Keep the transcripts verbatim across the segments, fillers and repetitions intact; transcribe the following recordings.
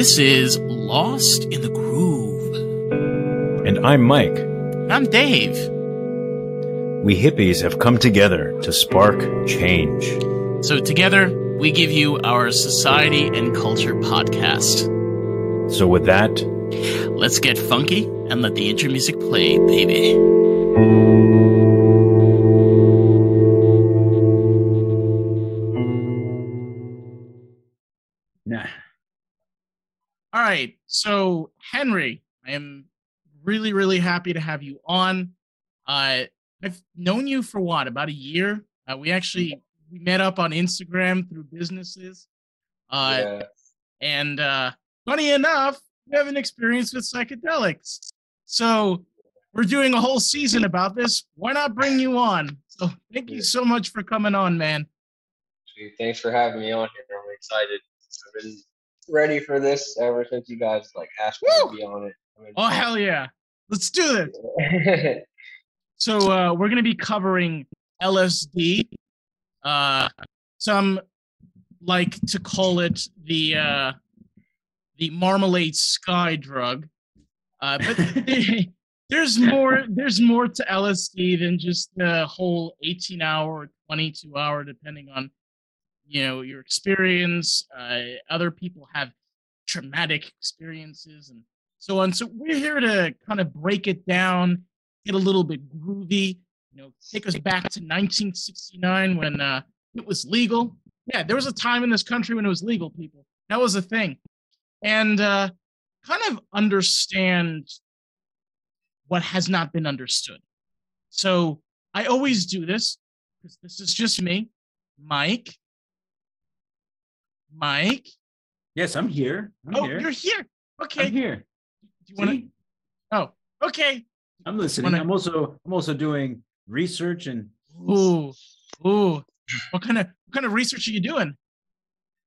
This is Lost in the Groove. And I'm Mike. And I'm Dave. We hippies have come together to spark change. So together, we give you our Society and Culture podcast. So with that, let's get funky and let the intro music play, baby. All right, so Henry, I am really, really happy to have you on. Uh, I've known you for what, about a year? Uh, we actually we met up on Instagram through businesses. Uh, yes. And uh, funny enough, you have an experience with psychedelics. So we're doing a whole season about this. Why not bring you on? So thank you so much for coming on, man. Dude, thanks for having me on here. I'm excited. I've been ready for this ever since you guys like asked me Woo! to be on it. I mean, oh hell yeah, let's do this. So uh we're gonna be covering L S D, uh some like to call it the uh the marmalade sky drug, uh but there's more there's more to L S D than just the whole eighteen hour or twenty-two hour, depending on you know, your experience. Uh, other people have traumatic experiences and so on. So we're here to kind of break it down, get a little bit groovy, you know, take us back to nineteen sixty-nine when uh, it was legal. Yeah, there was a time in this country when it was legal, people. That was a thing. And uh, kind of understand what has not been understood. So I always do this, because this is just me, Mike. Mike? Yes, I'm here. I'm oh, here. You're here. Okay. I'm here. Do you want to? Oh, okay. I'm listening. Wanna... I'm also I'm also doing research and. Ooh, ooh. What kind of what kind of research are you doing?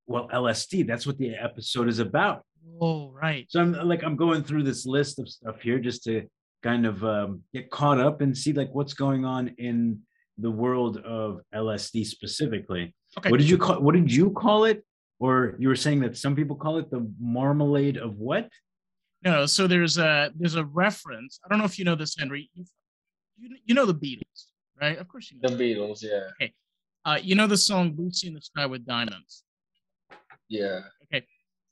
Well, L S D. That's what the episode is about. Oh, right. So I'm like I'm going through this list of stuff here just to kind of um, get caught up and see like what's going on in the world of L S D specifically. Okay. What did you call? What did you call it? Or you were saying that some people call it the marmalade of what? No, so there's a there's a reference. I don't know if you know this, Henry. You, you know the Beatles, right? Of course you know. The Beatles, yeah. Okay. Uh, you know the song Lucy in the Sky with Diamonds? Yeah. Okay.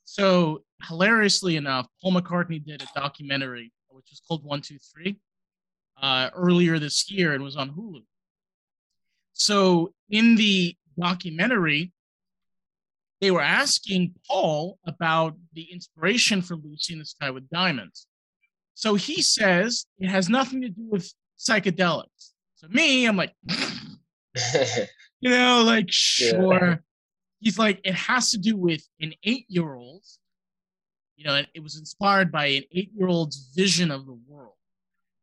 So hilariously enough, Paul McCartney did a documentary, which was called One Two Three, uh, earlier this year and was on Hulu. So in the documentary, they were asking Paul about the inspiration for Lucy in the Sky with Diamonds. So he says it has nothing to do with psychedelics. So me, I'm like, you know, like, sure. Yeah. He's like, it has to do with an eight-year-old. You know, it was inspired by an eight-year-old's vision of the world.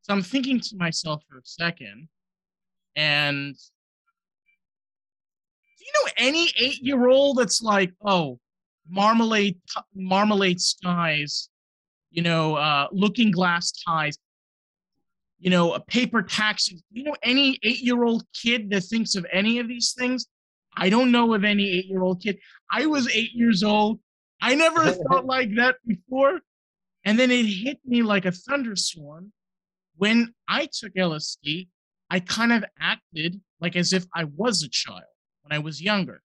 So I'm thinking to myself for a second, and... you know any eight-year-old that's like, oh, marmalade, marmalade skies, you know, uh, looking glass ties, you know, a paper taxi. You know any eight-year-old kid that thinks of any of these things? I don't know of any eight-year-old kid. I was eight years old. I never thought like that before. And then it hit me like a thunderstorm. When I took L S D, I kind of acted like as if I was a child. I was younger.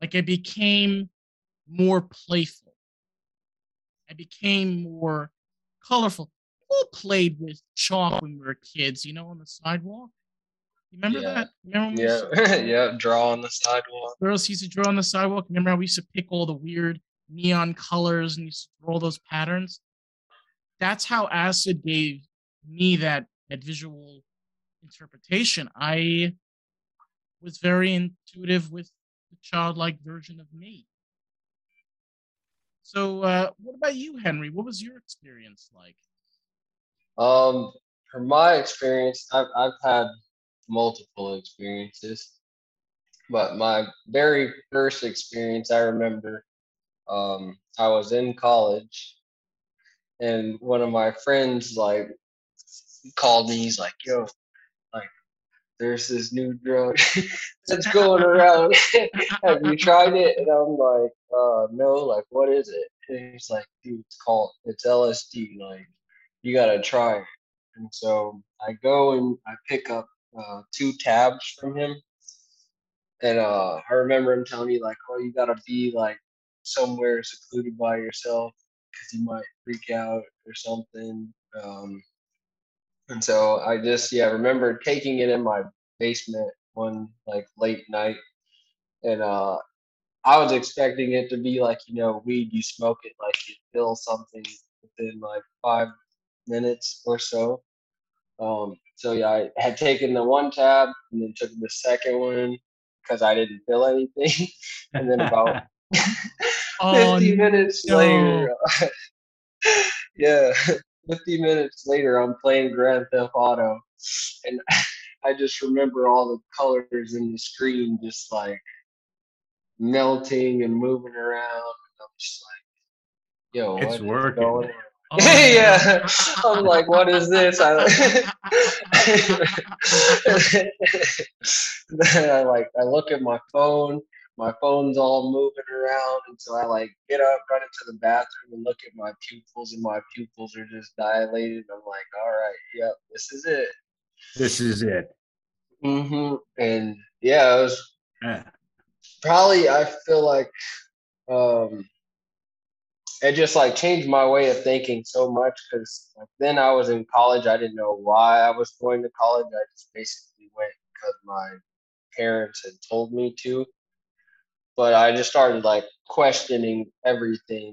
Like I became more playful. I became more colorful. We all played with chalk when we were kids, you know, on the sidewalk. You remember yeah. that? Remember yeah, we yeah, draw on the sidewalk. Girls used to draw on the sidewalk. Remember how we used to pick all the weird neon colors and used to draw those patterns? That's how acid gave me that, that visual interpretation. I was very intuitive with the childlike version of me. So uh, what about you, Henry? What was your experience like? Um, from my experience, I've, I've had multiple experiences, but my very first experience, I remember um, I was in college and one of my friends like called me. He's like, yo, there's this new drug that's going around. Have you tried it? And I'm like, uh, no, like, what is it? And he's like, dude, it's called, it's L S D. Like, you got to try it. And so I go and I pick up uh, two tabs from him. And uh, I remember him telling me, like, oh, you got to be, like, somewhere secluded by yourself because you might freak out or something. Um, and so I just, yeah, I remember taking it in my basement one, like, late night. And uh, I was expecting it to be, like, you know, weed, you smoke it, like, you feel something within, like, five minutes or so. Um, so, yeah, I had taken the one tab and then took the second one because I didn't feel anything. And then about oh, fifty minutes no. later, yeah, fifty minutes later, I'm playing Grand Theft Auto. And I just remember all the colors in the screen just, like, melting and moving around. And I'm just like, yo, it's what working. Is going on? Oh, yeah, I'm like, what is this? I, then I like, I look at my phone. My phone's all moving around, and so I like get up, run into the bathroom, and look at my pupils, and my pupils are just dilated. I'm like, all right, yep, this is it. This is it. Mm-hmm. And yeah, it was yeah. probably. I feel like. Um, It just like changed my way of thinking so much because like, then I was in college. I didn't know why I was going to college. I just basically went because my parents had told me to. But I just started like questioning everything.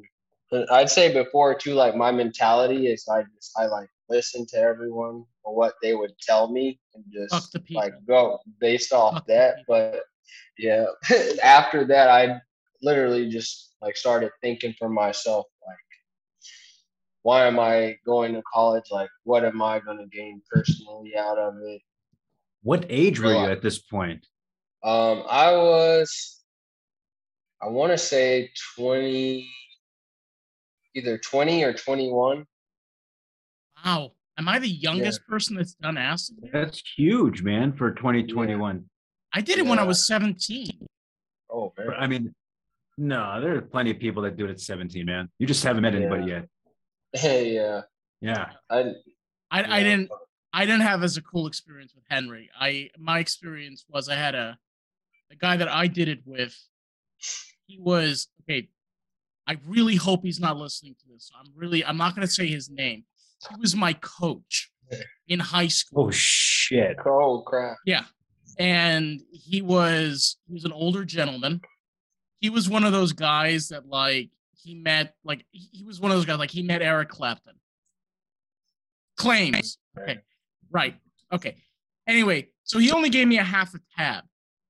And I'd say before too, like my mentality is I just I like listen to everyone or what they would tell me and just like go based off Talk that. But yeah, after that I literally just. Like started thinking for myself, like, why am I going to college? Like, what am I going to gain personally out of it? What age were you at this point? Um, I was, I want to say twenty, either twenty or twenty-one. Wow. Am I the youngest yeah. person that's done acid? That's huge, man, for twenty twenty-one. Yeah. I did it yeah. when I was seventeen. Oh, man. I mean... No, there are plenty of people that do it at seventeen, man. You just haven't met anybody yeah. yet. Hey, yeah, yeah. I, I, yeah. I didn't, I didn't have as a cool experience with Henry. I, my experience was I had a, the guy that I did it with. He was okay. I really hope he's not listening to this. I'm really, I'm not going to say his name. He was my coach in high school. Oh shit! Oh crap! Yeah, and he was, he was an older gentleman. He was one of those guys that like he met like he was one of those guys like he met Eric Clapton. Claims. Okay. Right. Okay. Anyway, so he only gave me a half a tab.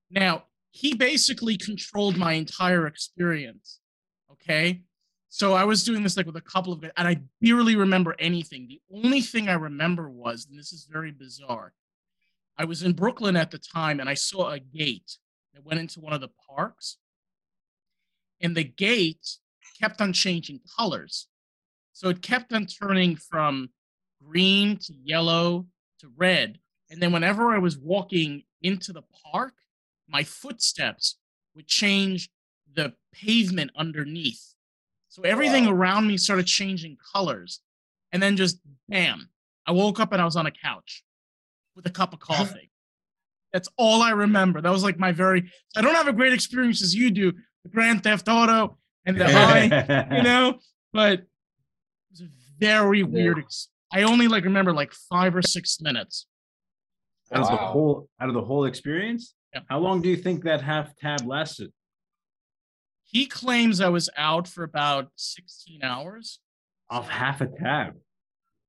Now, he basically controlled my entire experience. Okay. So I was doing this like with a couple of it, and I barely remember anything. The only thing I remember was, and this is very bizarre, I was in Brooklyn at the time and I saw a gate that went into one of the parks. And the gate kept on changing colors. So it kept on turning from green to yellow to red. And then whenever I was walking into the park, my footsteps would change the pavement underneath. So everything wow. around me started changing colors. And then just bam, I woke up and I was on a couch with a cup of coffee. That's all I remember. That was like my very, I don't have a great experience as you do, Grand Theft Auto and the high, you know, but it was a very weird. Ex- I only like remember like five or six minutes. Out wow. of the whole, out of the whole experience. Yeah. How long do you think that half tab lasted? He claims I was out for about sixteen hours. Off half a tab.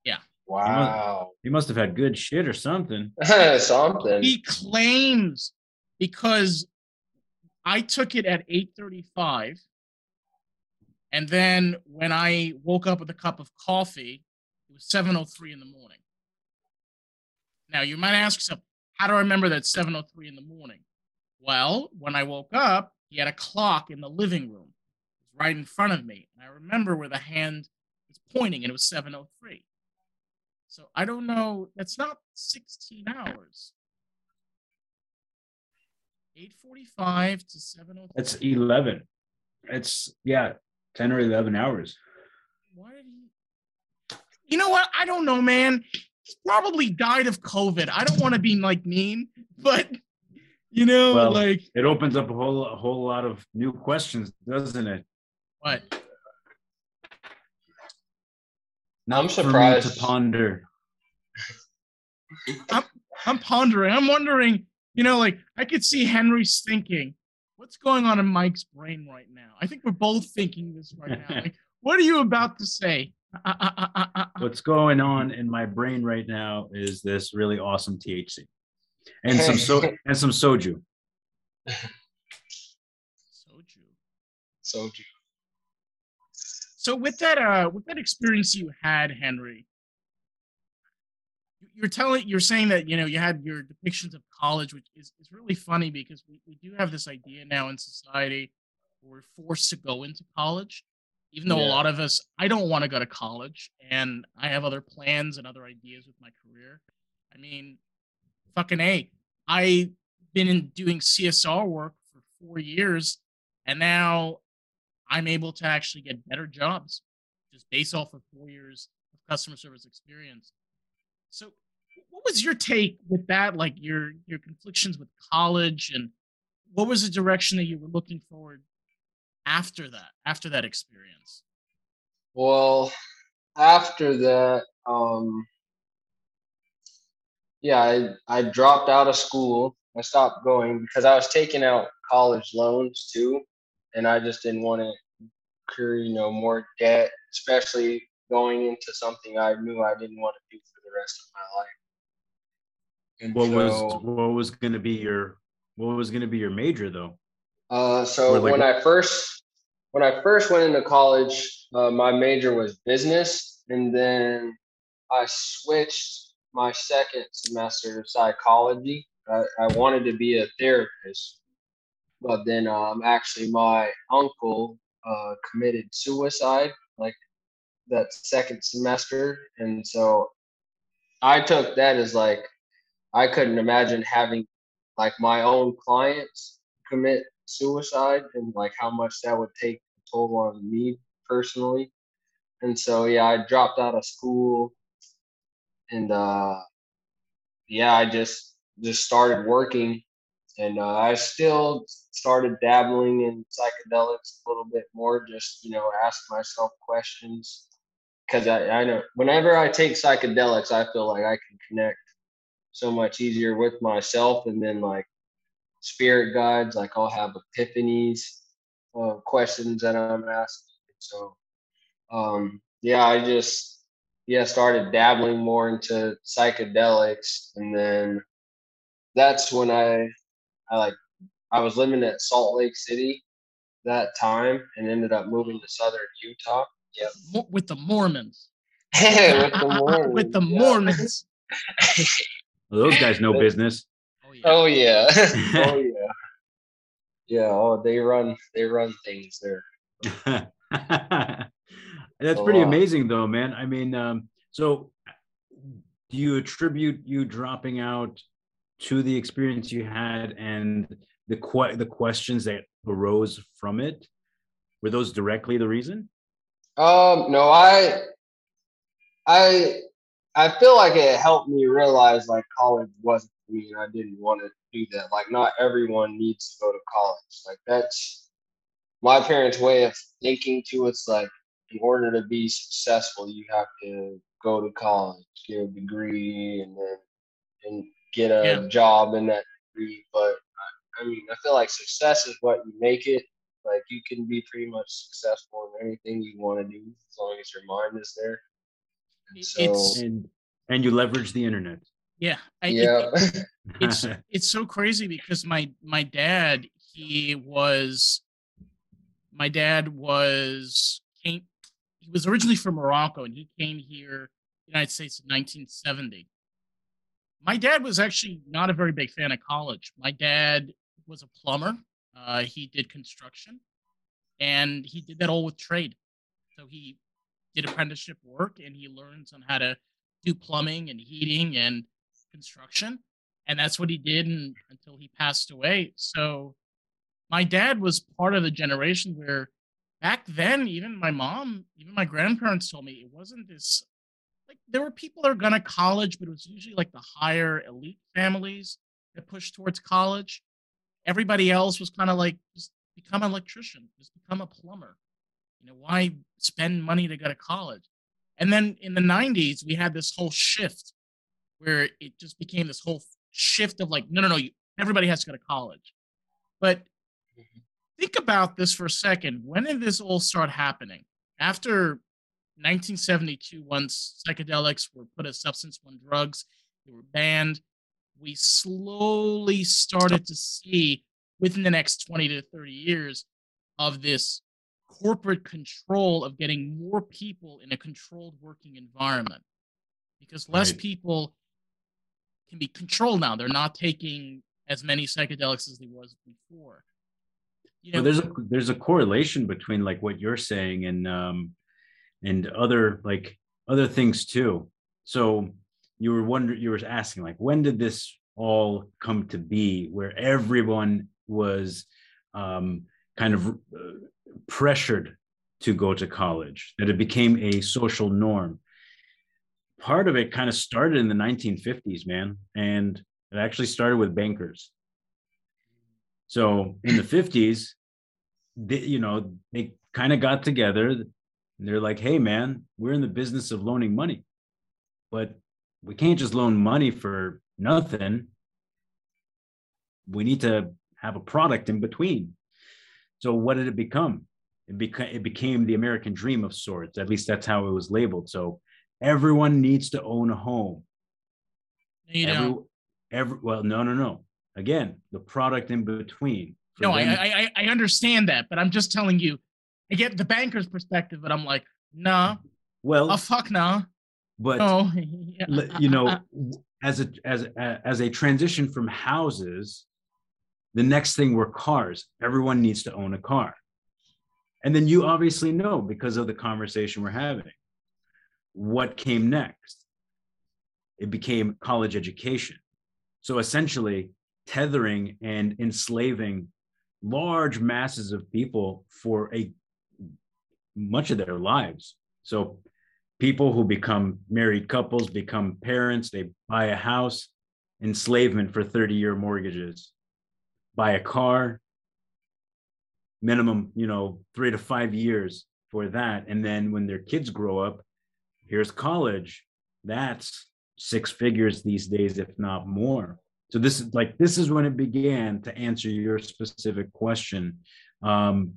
Yeah. Wow. He must, he must have had good shit or something. something. He claims because. I took it at eight thirty-five, and then when I woke up with a cup of coffee, it was seven oh three in the morning. Now, you might ask yourself, how do I remember that seven oh three in the morning? Well, when I woke up, he had a clock in the living room. It was right in front of me, and I remember where the hand was pointing, and it was seven oh three. So I don't know. That's not sixteen hours. eight forty-five to seven oh three. That's eleven. It's, yeah, ten or eleven hours. Why did he? You know what? I don't know, man. He probably died of COVID. I don't want to be, like, mean, but, you know, well, like. It opens up a whole, a whole lot of new questions, doesn't it? What? Not I'm surprised. For me to ponder. I'm, I'm pondering. I'm wondering, you know, like, I could see Henry's thinking, what's going on in Mike's brain right now? I think we're both thinking this right now. Like, what are you about to say? Uh, uh, uh, uh, uh. What's going on in my brain right now is this really awesome T H C and some so and some soju. Soju. Soju. So with that, uh, with that experience you had, Henry, you're telling, you're saying that, you know, you had your depictions of college, which is, is really funny because we, we do have this idea now in society where we're forced to go into college, even though yeah. a lot of us, I don't want to go to college and I have other plans and other ideas with my career. I mean, fucking A, I've been in doing C S R work for four years and now I'm able to actually get better jobs just based off of four years of customer service experience. So what was your take with that, like your your conflictions with college, and what was the direction that you were looking forward after that, after that experience? Well, after that, um, yeah, I, I dropped out of school. I stopped going because I was taking out college loans too, and I just didn't want to incur, you know, more debt, especially going into something I knew I didn't want to do for the rest of my life. And what so, was what was going to be your what was going to be your major though? Uh, so like, when I first when I first went into college, uh, my major was business, and then I switched my second semester to psychology. I, I wanted to be a therapist, but then um, actually my uncle uh, committed suicide, like. That second semester, and so I took that as like I couldn't imagine having like my own clients commit suicide and like how much that would take a toll on me personally. And so yeah, I dropped out of school, and uh yeah I just just started working, and uh, I still started dabbling in psychedelics a little bit more, just, you know, ask myself questions. Because I, I know whenever I take psychedelics, I feel like I can connect so much easier with myself. And then like spirit guides, like I'll have epiphanies of questions that I'm asking. So um, yeah, I just, yeah, started dabbling more into psychedelics. And then that's when I, I like, I was living at Salt Lake City that time and ended up moving to Southern Utah. Yep. With the Mormons. With the Mormons. With the yeah. Mormons. Well, those guys know business. Oh yeah. Oh yeah. Oh yeah. Yeah. Oh, they run. They run things there. That's pretty lot. Amazing, though, man. I mean, um, so do you attribute you dropping out to the experience you had and the que- the questions that arose from it? Were those directly the reason? Um, no, I, I, I feel like it helped me realize like college wasn't for me, and I didn't want to do that. Like, not everyone needs to go to college. Like, that's my parents' way of thinking too. It's like, in order to be successful, you have to go to college, get a degree, and then and get a yeah. job in that degree. But I, I mean, I feel like success is what you make it. Like, you can be pretty much successful in anything you want to do as long as your mind is there. And so, it's, and, and you leverage the internet. Yeah. I, yeah. It, it, it's it's so crazy because my my dad, he was, my dad was, came, he was originally from Morocco, and he came here, United States, in nineteen seventy. My dad was actually not a very big fan of college. My dad was a plumber. Uh, he did construction, and he did that all with trade. So he did apprenticeship work, and he learned on how to do plumbing and heating and construction. And that's what he did and, until he passed away. So my dad was part of the generation where back then, even my mom, even my grandparents told me it wasn't this, like there were people that were going to college, but it was usually like the higher elite families that pushed towards college. Everybody else was kind of like, just become an electrician, just become a plumber. You know, why spend money to go to college? And then in the nineties, we had this whole shift where it just became this whole shift of like, no, no, no, you, everybody has to go to college. But think about this for a second. When did this all start happening? After nineteen seventy-two, once psychedelics were put as substance one drugs, they were banned. We slowly started to see within the next twenty to thirty years of this corporate control of getting more people in a controlled working environment, because less right. people can be controlled now. They're not taking as many psychedelics as they was before. You know, well, there's a there's a correlation between like what you're saying and um and other like other things too. So you were wondering, you were asking like, when did this all come to be, where everyone was um, kind of uh, pressured to go to college, that it became a social norm? Part of it kind of started in the nineteen fifties, man, and it actually started with bankers. So in the fifties, they, you know, they kind of got together and they're like, hey, man, we're in the business of loaning money, but we can't just loan money for nothing. We need to have a product in between. So what did it become? It, beca- it became the American dream of sorts. At least that's how it was labeled. So everyone needs to own a home. You every, don't. Every, well, no, no, no. Again, the product in between. For no, them- I, I I understand that, but I'm just telling you, I get the banker's perspective, but I'm like, nah. Well, oh, fuck nah. But, oh, yeah. you know, as a, as a, as a transition from houses, the next thing were cars. Everyone needs to own a car. And then you obviously know, because of the conversation we're having, what came next. It became college education. So essentially tethering and enslaving large masses of people for a much of their lives. So people who become married couples, become parents, they buy a house, enslavement for thirty-year mortgages, buy a car, minimum, you know, three to five years for that. And then when their kids grow up, here's college. That's six figures these days, if not more. So this is like, this is when it began, to answer your specific question. Um,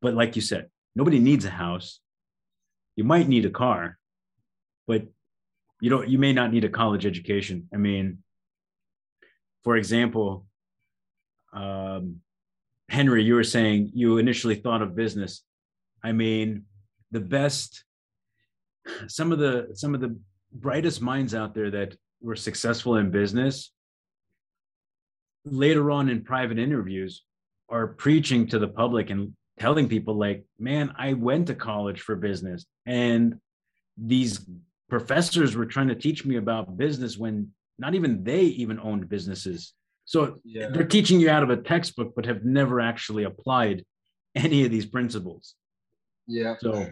but like you said, nobody needs a house. You might need a car, but you don't, you may not need a college education. I mean, for example, um, Henry, you were saying you initially thought of business. I mean, the best, some of the, some of the brightest minds out there that were successful in business, later on in private interviews, are preaching to the public and telling people like, man, I went to college for business, and these professors were trying to teach me about business when not even they even owned businesses. So yeah. they're teaching you out of a textbook, but have never actually applied any of these principles. Yeah. So,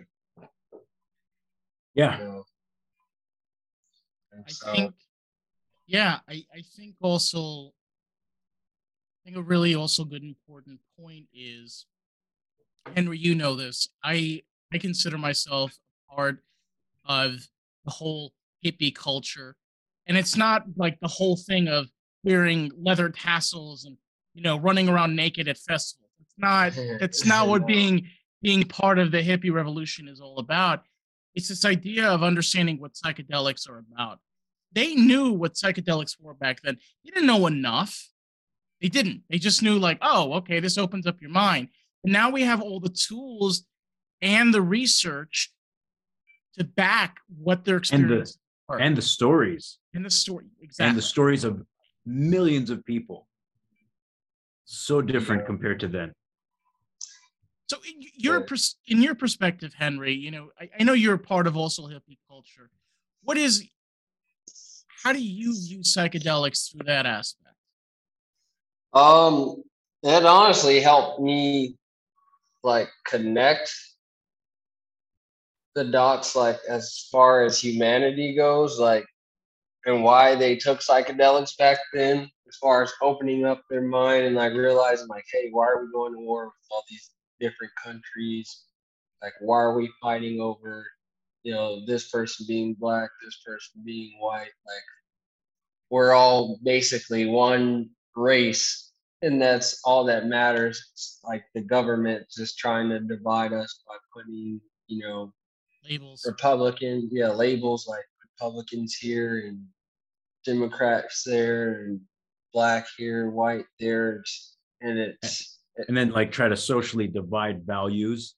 yeah. yeah. I so. think, yeah, I, I think also, I think a really also good important point is, Henry, you know this. I, I consider myself part of the whole hippie culture. And it's not like the whole thing of wearing leather tassels and, you know, running around naked at festivals. It's not, that's not what being being part of the hippie revolution is all about. It's this idea of understanding what psychedelics are about. They knew what psychedelics were back then. They didn't know enough. They didn't. They just knew like, oh, okay, this opens up your mind. And now we have all the tools and the research to back what their experiences are. And the stories. And the story, exactly. And the stories of millions of people. So different compared to then. So in your, in your perspective, Henry, you know, I, I know you're a part of also hippie culture. What is, how do you view psychedelics through that aspect? Um, it honestly helped me like connect the dots, like as far as humanity goes, like, and why they took psychedelics back then, as far as opening up their mind and like realizing like, hey, why are we going to war with all these different countries? Like, why are we fighting over, you know, this person being black, this person being white? Like, we're all basically one race, and that's all that matters. It's like the government just trying to divide us by putting, you know, labels. Republican, yeah, labels like Republicans here and Democrats there and black here, white there, and it's and then like try to socially divide values.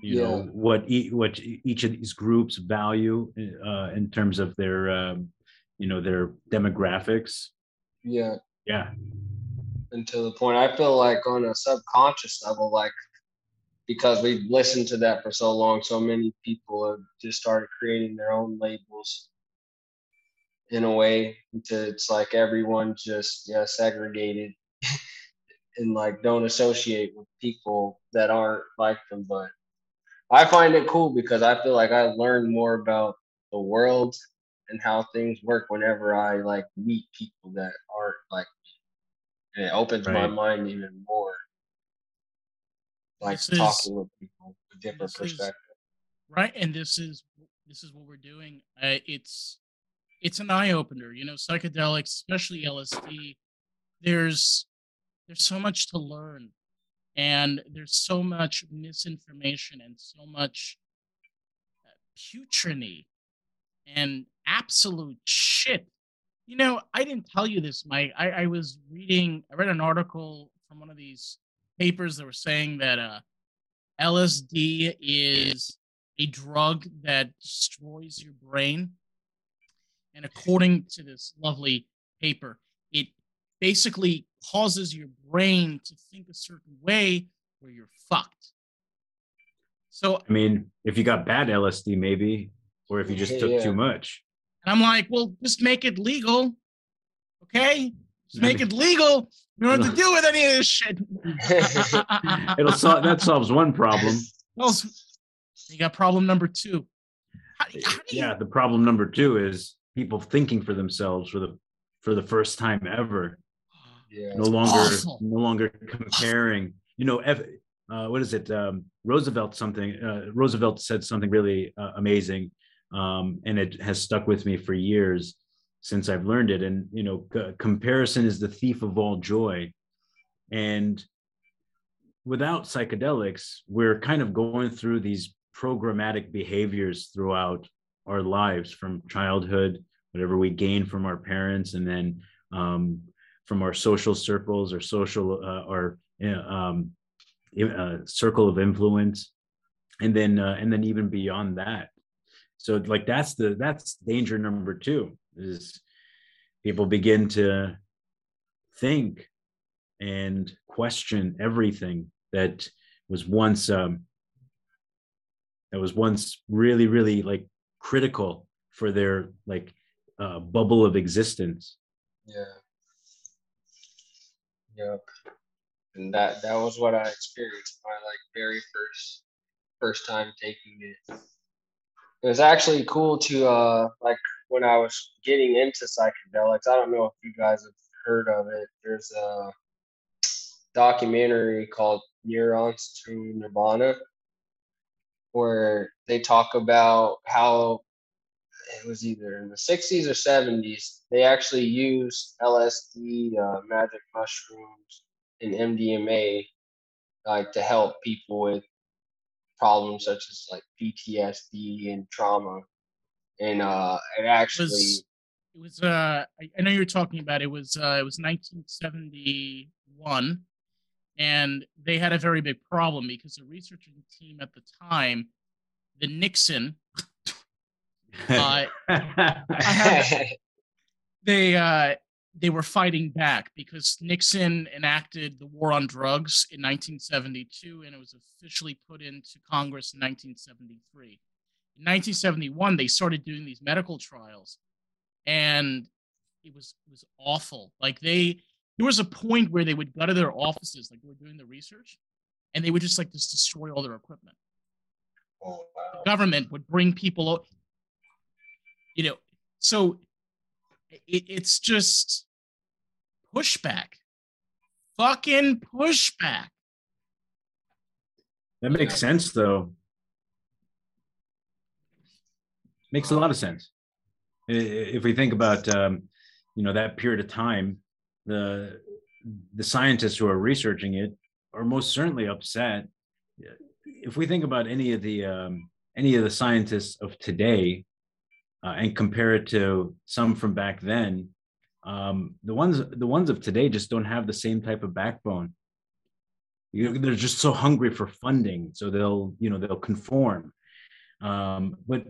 You yeah. know what e- what each of these groups value uh, in terms of their um, you know their demographics. Yeah. Yeah. And to the point, I feel like on a subconscious level, like because we've listened to that for so long, so many people have just started creating their own labels in a way to, it's like everyone just yeah segregated and like don't associate with people that aren't like them. But I find it cool because I feel like I learn more about the world and how things work whenever I like meet people that aren't like me. And it opens right. my mind even more. Like this talking is, with people with different perspectives. Right. And this is this is what we're doing. Uh, it's it's an eye opener, you know, psychedelics, especially L S D. There's there's so much to learn. And there's so much misinformation and so much uh, putreny and absolute shit. You know, I didn't tell you this, Mike. I, I was reading, I read an article from one of these papers that were saying that uh, L S D is a drug that destroys your brain. And according to this lovely paper, it basically causes your brain to think a certain way where you're fucked. So I mean, if you got bad L S D maybe, or if you just yeah, took yeah. too much. And I'm like, well, just make it legal. Okay? Just make it legal. You don't have to deal with any of this shit. It'll sol- that solves one problem. Well, you got problem number two. How, how do you- yeah, the problem number two is people thinking for themselves for the for the first time ever. Yeah, no longer, awful. no longer comparing. You know, uh, what is it? Um, Roosevelt something. Uh, Roosevelt said something really uh, amazing, um, and it has stuck with me for years since I've learned it. And you know, c- comparison is the thief of all joy. And without psychedelics, we're kind of going through these programmatic behaviors throughout our lives, from childhood, whatever we gain from our parents, and then. Um, from our social circles or social uh, or um, uh, circle of influence, and then uh, and then even beyond that. So like that's the that's danger number two, is people begin to think and question everything that was once um, that was once really really like critical for their like uh, bubble of existence. Yeah. Yep, and that that was what I experienced my like very first first time taking it. It was actually cool to uh like when I was getting into psychedelics. I don't know if you guys have heard of it. There's a documentary called Neurons to Nirvana, where they talk about how it was either in the sixties or seventies, they actually used L S D, uh, magic mushrooms, and M D M A like to help people with problems such as like P T S D and trauma. And uh, it actually it was. It was uh, I, I know you're talking about it was uh, it was nineteen seventy-one, and they had a very big problem because the researching team at the time, the Nixon. uh, I have, they uh, they were fighting back because Nixon enacted the war on drugs in nineteen seventy-two, and it was officially put into Congress in nineteen seventy-three. In nineteen seventy-one, they started doing these medical trials, and it was it was awful. Like they, there was a point where they would go to their offices, like we were doing the research, and they would just like just destroy all their equipment. Oh, wow. The government would bring people, you know, so it, it's just pushback, fucking pushback. That makes sense, though. Makes a lot of sense. If we think about, um, you know, that period of time, the the scientists who are researching it are most certainly upset. If we think about any of the um, any of the scientists of today uh, and compare it to some from back then, um, the ones the ones of today just don't have the same type of backbone. You know, they're just so hungry for funding, so they'll you know they'll conform. Um, but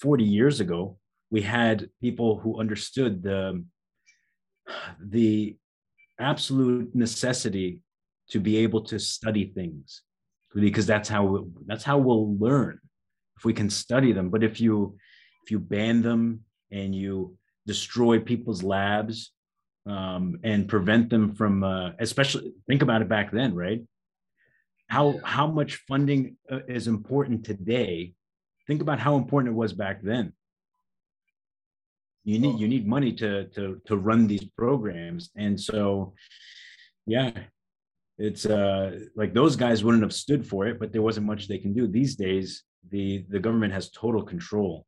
forty years ago, we had people who understood the the absolute necessity to be able to study things, because that's how that's how we'll learn, if we can study them. But if you if you ban them and you destroy people's labs um, and prevent them from, uh, especially think about it back then, right? How how much funding is important today? Think about how important it was back then. You need you need money to to to run these programs, and so yeah, it's uh like those guys wouldn't have stood for it, but there wasn't much they can do. These days, the the government has total control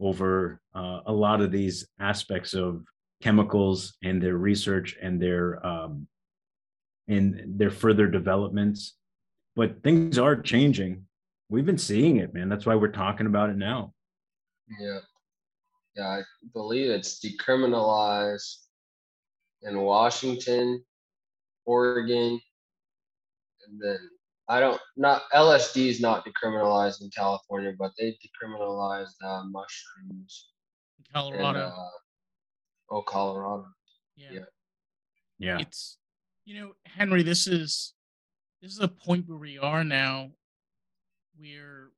over uh, a lot of these aspects of chemicals and their research and their um, and their further developments. But things are changing. We've been seeing it, man. That's why we're talking about it now. Yeah. Yeah, I believe it's decriminalized in Washington, Oregon, and then I don't, not L S D is not decriminalized in California, but they decriminalized uh, mushrooms. Colorado. And, uh, oh, Colorado. Yeah. yeah. Yeah. It's, you know, Henry, this is, this is the point where we are now. We're,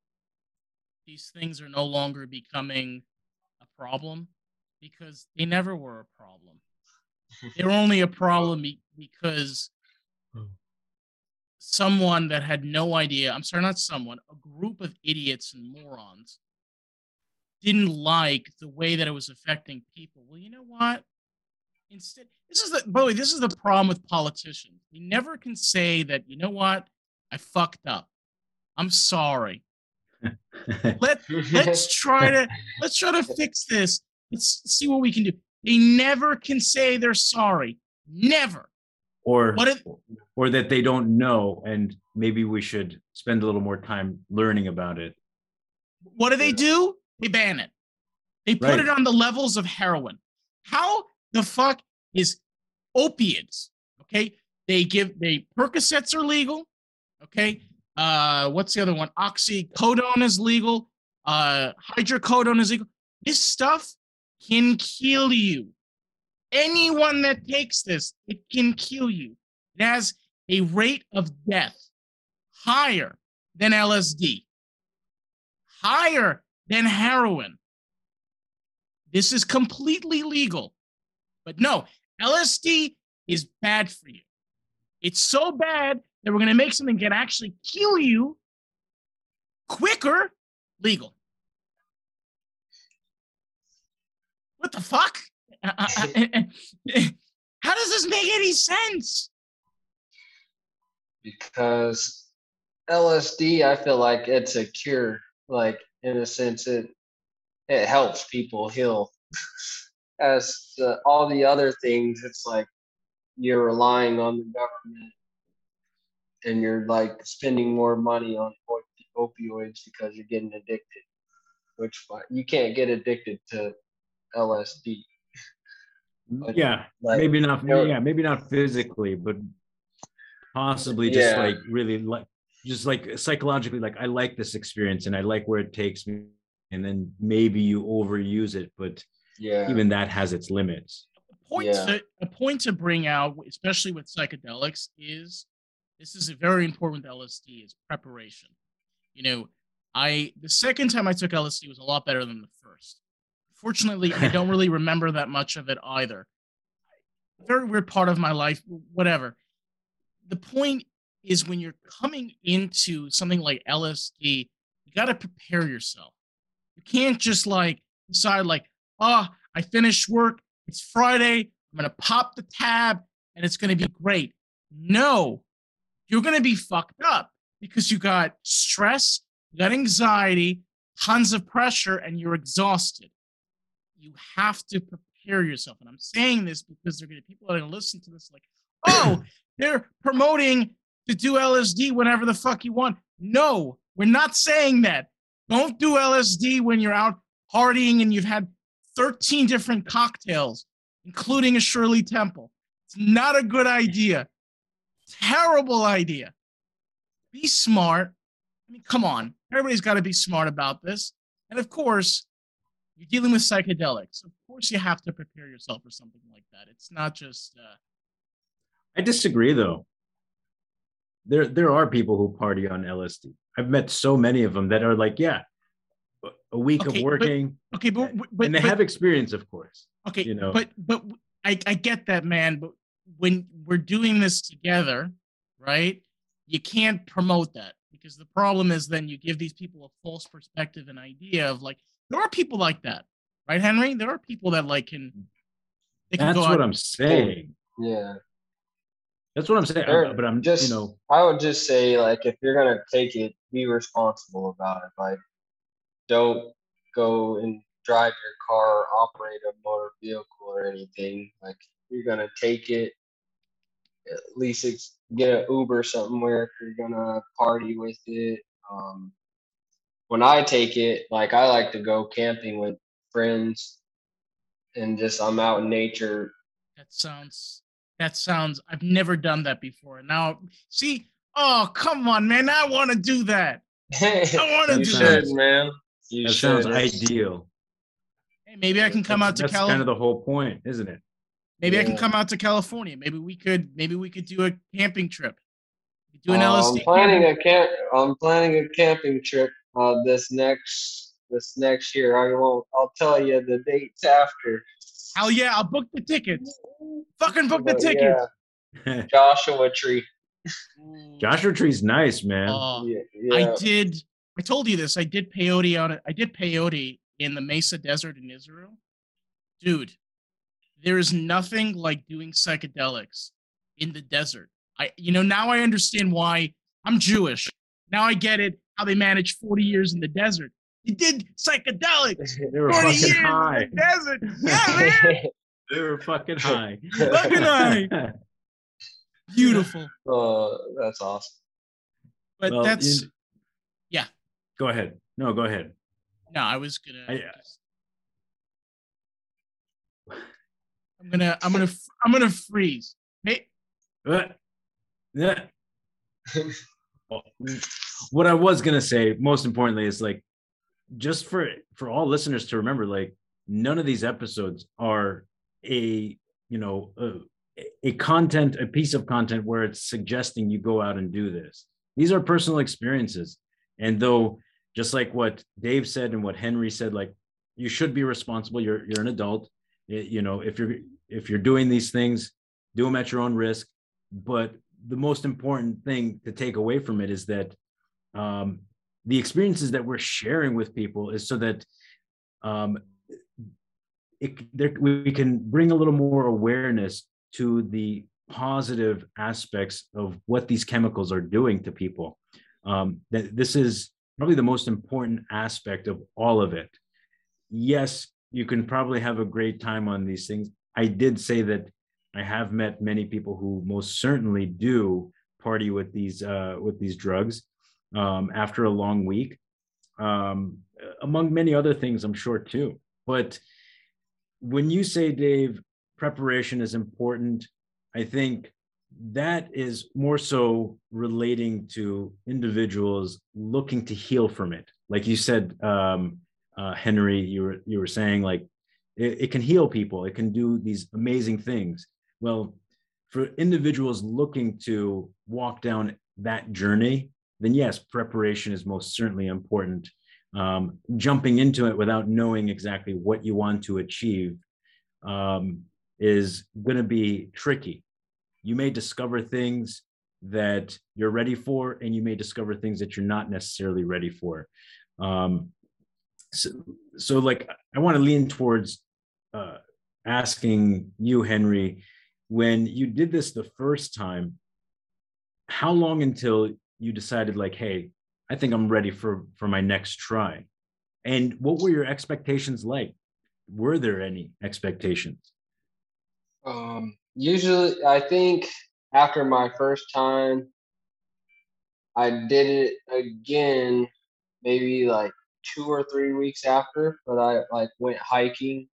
these things are no longer becoming a problem because they never were a problem. They were only a problem be- because someone that had no idea, I'm sorry, not someone, a group of idiots and morons didn't like the way that it was affecting people. Well, you know what? Instead, this is the, by the way, this is the problem with politicians. They never can say that, you know what? I fucked up. I'm sorry. Let, let's try to let's try to fix this. Let's see what we can do. They never can say they're sorry. Never. Or what if, or that they don't know, and maybe we should spend a little more time learning about it. What do they do? They ban it. They put right. it on the levels of heroin. How the fuck is opiates? Okay. They give they Percocets are legal. Okay. Uh, what's the other one? Oxycodone is legal. Uh, hydrocodone is legal. This stuff can kill you. Anyone that takes this, it can kill you. It has a rate of death higher than L S D, higher than heroin. This is completely legal. But no, L S D is bad for you. It's so bad that we're going to make something that can actually kill you quicker legal. What the fuck? I, I, I, how does this make any sense? Because L S D, I feel like it's a cure. Like, in a sense, it it helps people heal. As the, all the other things, it's like you're relying on the government. And you're like spending more money on op- opioids because you're getting addicted, which you can't get addicted to L S D. But yeah, like, maybe not. You know, yeah, maybe not physically, but possibly just yeah. like really like just like psychologically. Like I like this experience and I like where it takes me, and then maybe you overuse it, but yeah, even that has its limits. A point, yeah. to, a point to bring out, especially with psychedelics, is. This is a very important with L S D is preparation. You know, I the second time I took L S D was a lot better than the first. Fortunately, I don't really remember that much of it either. Very weird part of my life, whatever. The point is, when you're coming into something like L S D, you got to prepare yourself. You can't just like decide like, oh, I finished work. It's Friday. I'm going to pop the tab and it's going to be great. No, you're going to be fucked up because you got stress, you got anxiety, tons of pressure, and you're exhausted. You have to prepare yourself. And I'm saying this because there are going to be people that are going to listen to this like, oh, they're promoting to do L S D whenever the fuck you want. No, we're not saying that. Don't do L S D when you're out partying and you've had thirteen different cocktails, including a Shirley Temple. It's not a good idea. Terrible idea. Be smart. I mean, come on. Everybody's got to be smart about this. And of course, you're dealing with psychedelics. Of course, you have to prepare yourself for something like that. It's not just... Uh... I disagree, though. There, there are people who party on L S D. I've met so many of them that are like, yeah, a week okay, of working. But, okay, but, but and they but, have experience, of course. Okay, you know? but but I, I get that, man. But when we're doing this together, right, you can't promote that, because the problem is then you give these people a false perspective and idea of like, there are people like that, right, Henry? There are people that like can. They can That's go what I'm saying. Yeah. That's what I'm saying. Sure. But I'm just, you know, I would just say, like, if you're going to take it, be responsible about it. Like, don't go and drive your car or operate a motor vehicle or anything. Like, you're going to take it, at least it's, get an Uber somewhere if you're going to party with it. Um, when I take it, like, I like to go camping with friends and just, I'm out in nature. That sounds... That sounds, I've never done that before. Now, see, oh, come on, man. I want to do that. I want to do should, that. Man. You that should. Sounds ideal. Hey, maybe I can come that's, out to California. That's Cali- kind of the whole point, isn't it? Maybe yeah. I can come out to California. Maybe we could Maybe we could do a camping trip. Do an uh, L S D I'm planning, a camp- I'm planning a camping trip uh, this next this next year. I won't, I'll tell you the dates after. Hell yeah, I'll book the tickets. Fucking book the tickets. Yeah. Joshua Tree. Joshua Tree's nice, man. Uh, yeah, yeah. I did, I told you this, I did peyote on it. I did peyote in the Mesa Desert in Israel. Dude, there is nothing like doing psychedelics in the desert. I, you know, now I understand why I'm Jewish. Now I get it, how they managed forty years in the desert. They did psychedelics. They were fucking high. Desert. Yeah, man. They were fucking high. Fucking high. Beautiful. Oh, that's awesome. But well, that's, in... yeah. Go ahead. No, go ahead. No, I was gonna. I, uh... I'm gonna. I'm gonna. I'm gonna freeze. Hey. What? Yeah. What I was gonna say, most importantly, is like, just for for all listeners to remember, like, none of these episodes are a, you know, a, a content, a piece of content where it's suggesting you go out and do this. These are personal experiences. And though, just like what Dave said and what Henry said, like, you should be responsible. You're you're an adult. You know, if you're if you're doing these things, do them at your own risk. But the most important thing to take away from it is that, um, the experiences that we're sharing with people is so that um, it, there, we can bring a little more awareness to the positive aspects of what these chemicals are doing to people. Um, that this is probably the most important aspect of all of it. Yes, you can probably have a great time on these things. I did say that I have met many people who most certainly do party with these uh, with these drugs. Um, after a long week, um, among many other things, I'm sure, too. But when you say, Dave, preparation is important, I think that is more so relating to individuals looking to heal from it. Like you said, um, uh, Henry, you were, you were saying, like, it, it can heal people. It can do these amazing things. Well, for individuals looking to walk down that journey, then yes, preparation is most certainly important. um, jumping into it without knowing exactly what you want to achieve um, is going to be tricky. You may discover things that you're ready for, and you may discover things that you're not necessarily ready for. Um, so, so like, I want to lean towards uh, asking you, Henry, when you did this the first time, how long until you decided like, hey, I think I'm ready for, for my next try? And what were your expectations like? Were there any expectations? Um, usually, I think after my first time, I did it again, maybe like two or three weeks after, but I like went hiking.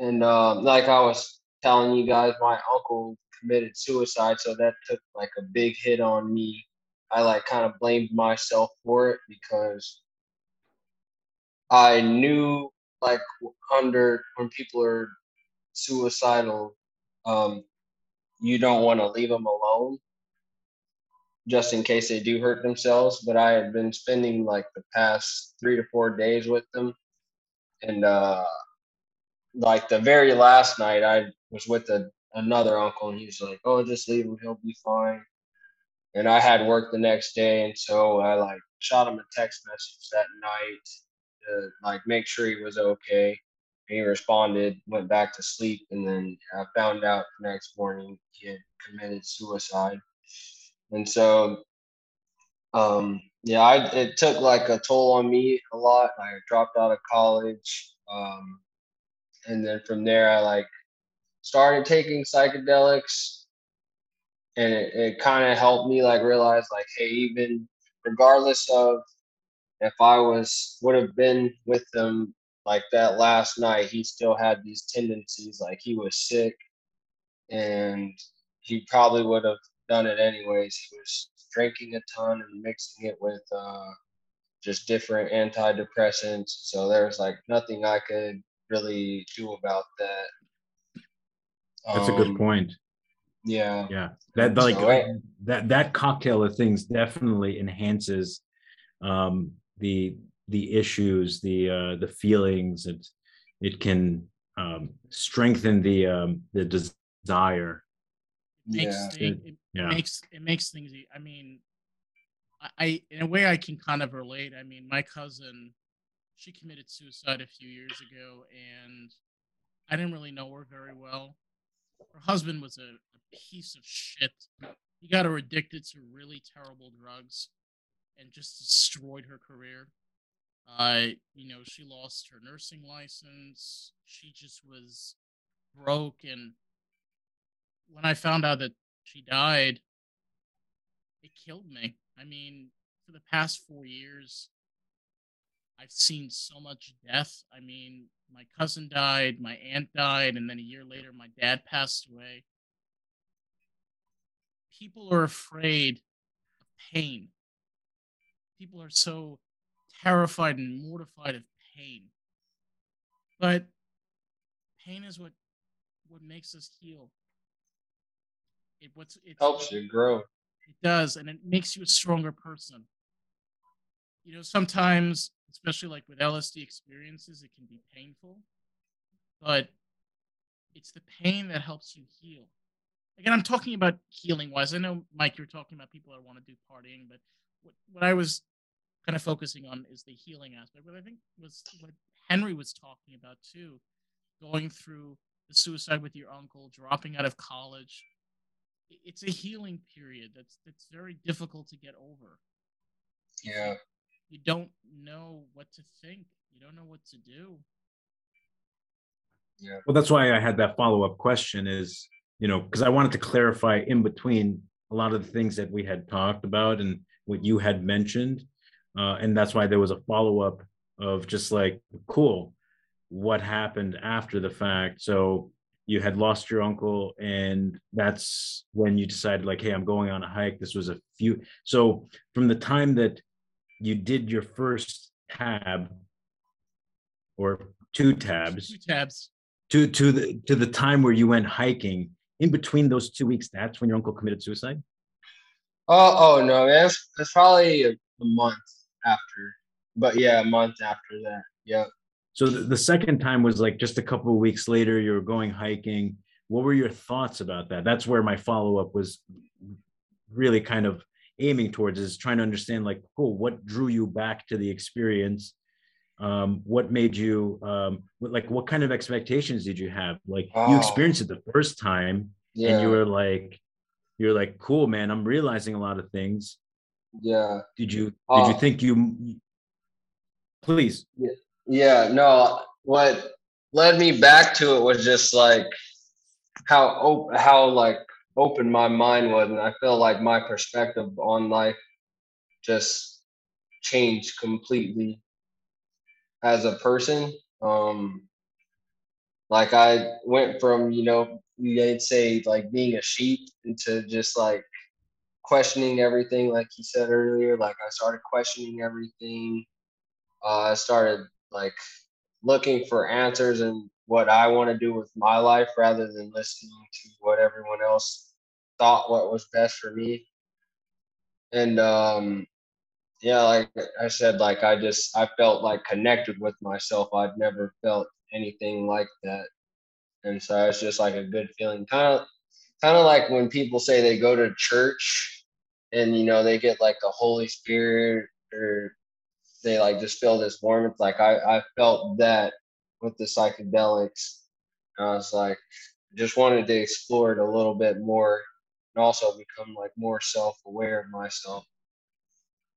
And um, like I was telling you guys, my uncle committed suicide, so that took like a big hit on me. I like kind of blamed myself for it because I knew like under when people are suicidal, um, you don't want to leave them alone just in case they do hurt themselves. But I had been spending like the past three to four days with them. And uh, like the very last night I was with a, another uncle, and he was like, oh, just leave him, he'll be fine. And I had work the next day. And so I like shot him a text message that night to like make sure he was okay. He responded, went back to sleep, and then I found out the next morning he had committed suicide. And so, um, yeah, I, it took like a toll on me a lot. I dropped out of college, um, and then from there, I like started taking psychedelics, and it, it kind of helped me like realize like, hey, even regardless of if I was would have been with them like that last night, he still had these tendencies, like he was sick and he probably would have done it anyways. He was drinking a ton and mixing it with uh, just different antidepressants. So there's like nothing I could really do about that. That's um, a good point. Yeah. Yeah. That like so, uh, that, that cocktail of things definitely enhances um, the, the issues, the uh, the feelings. It it can um, strengthen the um, the desire. Makes yeah. Thing, it, yeah. makes it makes things. I mean, I in a way I can kind of relate. I mean, my cousin, she committed suicide a few years ago, and I didn't really know her very well. Her husband was a, a piece of shit. He got her addicted to really terrible drugs, and just destroyed her career. Uh, you know, she lost her nursing license. She just was broke. And when I found out that she died, it killed me. I mean, for the past four years, I've seen so much death. I mean, my cousin died, my aunt died, and then a year later, my dad passed away. People are afraid of pain. People are so terrified and mortified of pain. But pain is what what makes us heal. It what's it helps you grow. It does, and it makes you a stronger person. You know, sometimes, especially like with L S D experiences, it can be painful, but it's the pain that helps you heal. Again, I'm talking about healing wise. I know, Mike, you're talking about people that want to do partying, but what, what I was kind of focusing on is the healing aspect, but I think was what Henry was talking about too, going through the suicide with your uncle, dropping out of college. It's a healing period that's that's very difficult to get over. Yeah. You don't know what to think. You don't know what to do. Yeah. Well, that's why I had that follow-up question is, you know, because I wanted to clarify in between a lot of the things that we had talked about and what you had mentioned. Uh, and that's why there was a follow-up of just like, cool, what happened after the fact? So you had lost your uncle, and that's when you decided like, hey, I'm going on a hike. This was a few. So from the time that you did your first tab or two tabs, two tabs, to, to, the, to the time where you went hiking, in between those two weeks, that's when your uncle committed suicide? Oh, oh no, man. It's, it's probably a, a month after But yeah, months after that. Yep. So the, the second time was like just a couple of weeks later, you were going hiking. What were your thoughts about that? That's where my follow-up was really kind of aiming towards, is trying to understand like, cool, what drew you back to the experience? Um, what made you, um, what, like, what kind of expectations did you have? Like oh. you experienced it the first time yeah. and you were like, you're like, cool, man, I'm realizing a lot of things. Yeah. Did you, oh. did you think you, please. Yeah. Yeah, no, what led me back to it was just like how op- how like open my mind was, and I feel like my perspective on life just changed completely as a person. Um, like I went from, you know, you'd say like being a sheep into just like questioning everything, like you said earlier. Like I started questioning everything. Uh, I started like looking for answers and what I want to do with my life rather than listening to what everyone else thought what was best for me. And um, yeah, like I said, like I just, I felt like connected with myself. I'd never felt anything like that. And so it's just like a good feeling, kind of, kind of like when people say they go to church and, you know, they get like the Holy Spirit or they like just feel this warmth. Like I, I felt that with the psychedelics. I was like, just wanted to explore it a little bit more and also become like more self-aware of myself.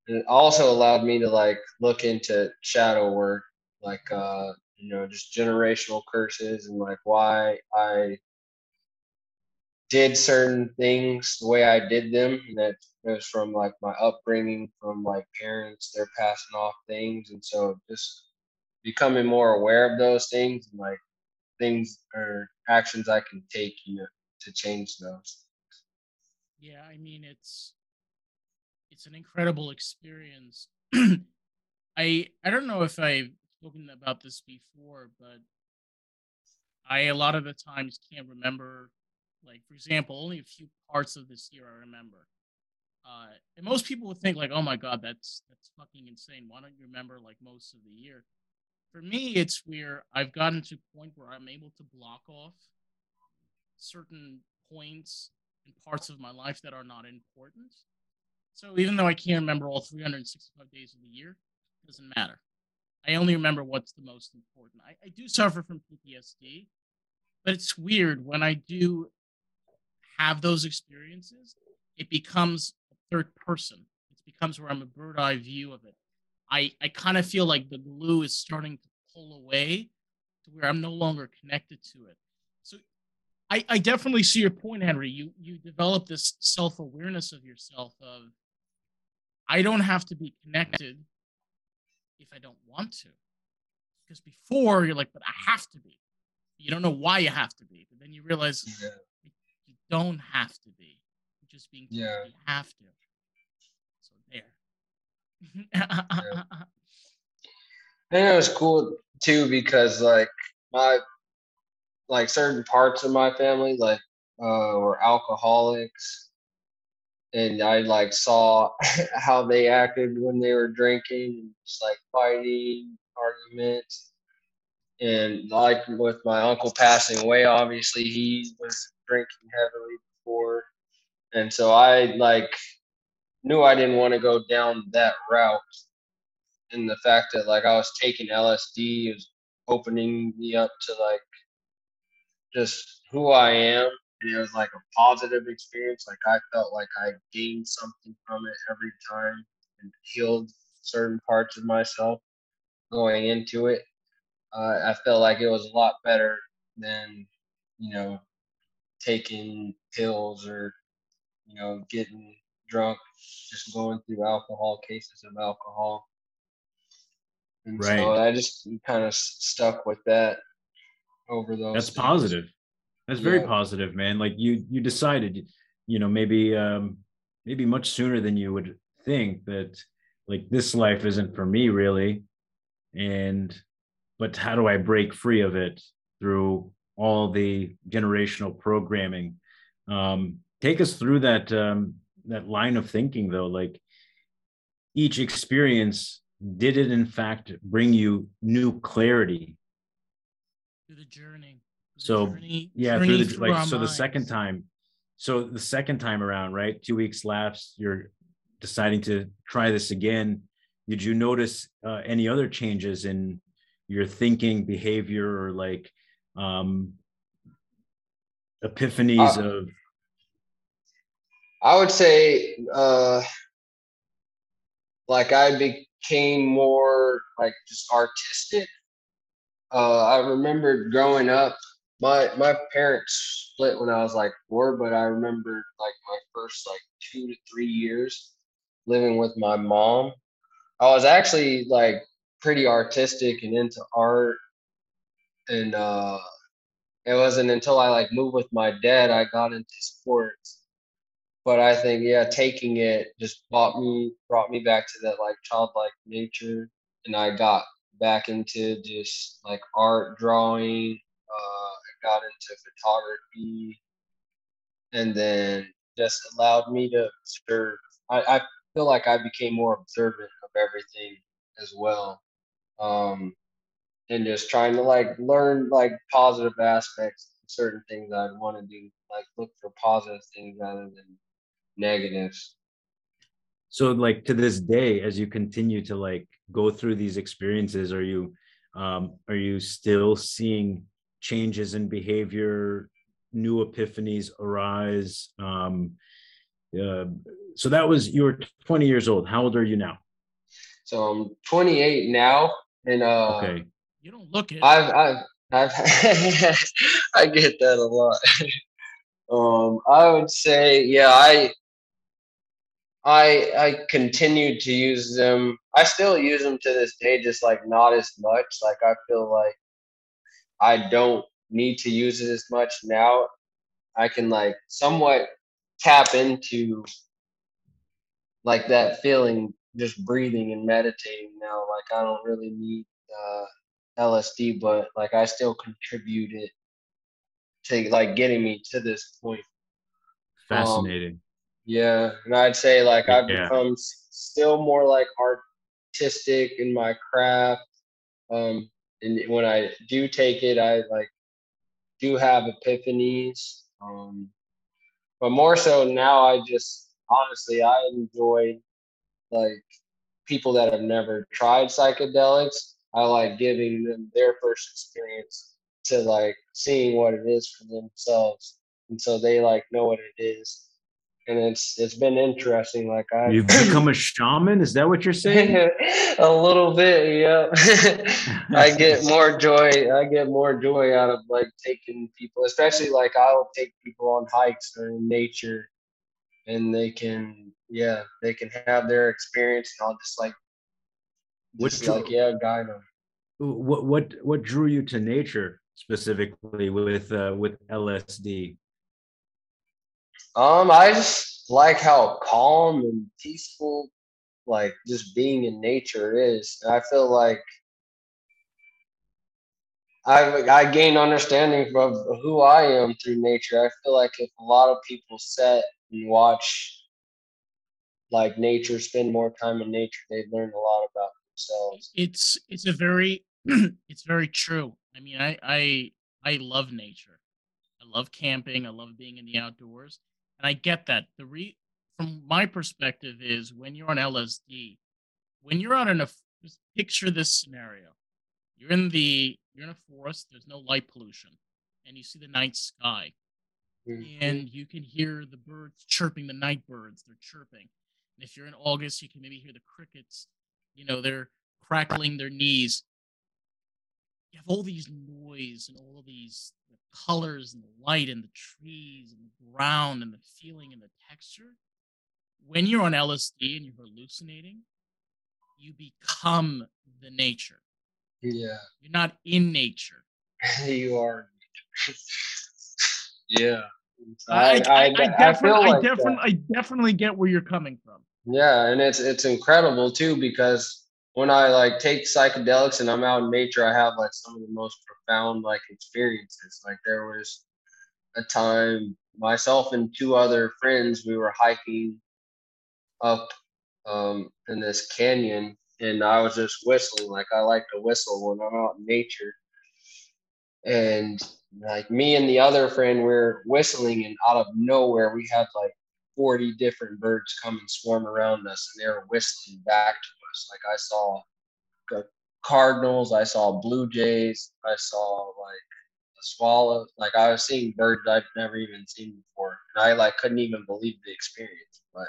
And it also allowed me to like look into shadow work, like, uh, you know, just generational curses and like why I did certain things the way I did them. And that it was from like my upbringing, from like parents, they're passing off things. And so just becoming more aware of those things and like things or actions I can take, you know, to change those. Yeah, I mean, it's it's an incredible experience. I I don't know if I've spoken about this before, but I a lot of the times can't remember, like, for example, only a few parts of this year I remember. Uh, and most people would think like, oh my God, that's that's fucking insane. Why don't you remember like most of the year? For me, it's where I've gotten to a point where I'm able to block off certain points and parts of my life that are not important. So even though I can't remember all three hundred sixty-five days of the year, it doesn't matter. I only remember what's the most important. I, I do suffer from P T S D, but it's weird when I do have those experiences, it becomes third person. It becomes where I'm a bird eye view of it. I, I kind of feel like the glue is starting to pull away to where I'm no longer connected to it. So I, I definitely see your point, Henry. You you develop this self-awareness of yourself of, I don't have to be connected if I don't want to. Because before you're like, but I have to be. You don't know why you have to be. But then you realize yeah. you don't have to be. Just being yeah. you have to. So there. yeah. And it was cool too because like my like certain parts of my family like uh were alcoholics, and I like saw how they acted when they were drinking, just like fighting, arguments. And like with my uncle passing away, obviously he was drinking heavily before. And so I like knew I didn't want to go down that route. And the fact that like I was taking L S D is opening me up to like just who I am. And it was like a positive experience. Like I felt like I gained something from it every time and healed certain parts of myself going into it. Uh, I felt like it was a lot better than, you know, taking pills or, you know, getting drunk, just going through alcohol, cases of alcohol. And right. so I just kind of stuck with that over those. That's things. Positive. That's yeah. very positive, man. Like you, you decided, you know, maybe, um, maybe much sooner than you would think that like this life isn't for me really. And, but how do I break free of it through all the generational programming? Um, Take us through that um, that line of thinking, though. Like each experience did it in fact bring you new clarity through the journey? So journey, yeah, journey through the, through like so minds. the second time, so the second time around, right? Two weeks lapsed. You're deciding to try this again. Did you notice uh, any other changes in your thinking, behavior, or like um, epiphanies uh, of? I would say, uh, like I became more like just artistic. Uh, I remembered growing up, my my parents split when I was like four, but I remember like my first like two to three years living with my mom. I was actually like pretty artistic and into art, and uh, it wasn't until I like moved with my dad I got into sports. But I think yeah, taking it just brought me brought me back to that like childlike nature, and I got back into just like art, drawing. Uh, I got into photography, and then just allowed me to observe. I, I feel like I became more observant of everything as well, um, and just trying to like learn like positive aspects, certain things I'd want to do, like look for positive things rather than negatives. So like to this day, as you continue to like go through these experiences, are you um, are you still seeing changes in behavior, new epiphanies arise? Um, uh, so that was, you were twenty years old. How old are you now? So I'm twenty-eight now, and uh, okay, you don't look it. I've I've I've I get that a lot. um, I would say yeah, I. I I continued to use them. I still use them to this day, just like not as much. Like I feel like I don't need to use it as much now. I can like somewhat tap into like that feeling, just breathing and meditating now. Like I don't really need uh, L S D, but like I still contribute it to like getting me to this point. Fascinating. Um, Yeah, and I'd say like I've yeah. become still more like artistic in my craft. Um, and when I do take it, I like do have epiphanies. Um, but more so now, I just honestly I enjoy like people that have never tried psychedelics. I like giving them their first experience to like seeing what it is for themselves, and so they like know what it is. And it's it's been interesting. Like I, you've become a shaman. Is that what you're saying? A little bit, yeah. I get more joy. I get more joy out of like taking people, especially like I'll take people on hikes or in nature, and they can, yeah, they can have their experience. And I'll just like, just be like, yeah, guide them. What what what drew you to nature specifically with uh, with L S D? Um, I just like how calm and peaceful, like just being in nature is. And I feel like I I gained understanding of who I am through nature. I feel like if a lot of people sit and watch like nature, spend more time in nature, they learn a lot about themselves. It's it's a very it's very true. I mean, I I I love nature. I love camping. I love being in the outdoors. And I get that. The re from my perspective is when you're on L S D, when you're out in a just picture this scenario, you're in the you're in a forest. There's no light pollution, and you see the night sky, mm-hmm. and you can hear the birds chirping. The night birds, they're chirping. And if you're in August, you can maybe hear the crickets. You know, they're crackling their knees. You have all these noise and all these the colors and the light and the trees and the ground and the feeling and the texture. When you're on L S D and you're hallucinating, you become the nature. Yeah. You're not in nature. You are. Yeah. I, I, I, I, I definitely, I, like I, definitely I definitely get where you're coming from. Yeah. And it's, it's incredible too, because when I like take psychedelics and I'm out in nature, I have like some of the most profound like experiences. Like there was a time myself and two other friends, we were hiking up um, in this canyon and I was just whistling. Like, I like to whistle when I'm out in nature. And like me and the other friend, we're whistling, and out of nowhere, we had like forty different birds come and swarm around us, and they were whistling back to us. Like, I saw cardinals, I saw blue jays, I saw like a swallow. Like, I was seeing birds I've never even seen before, and I like couldn't even believe the experience. But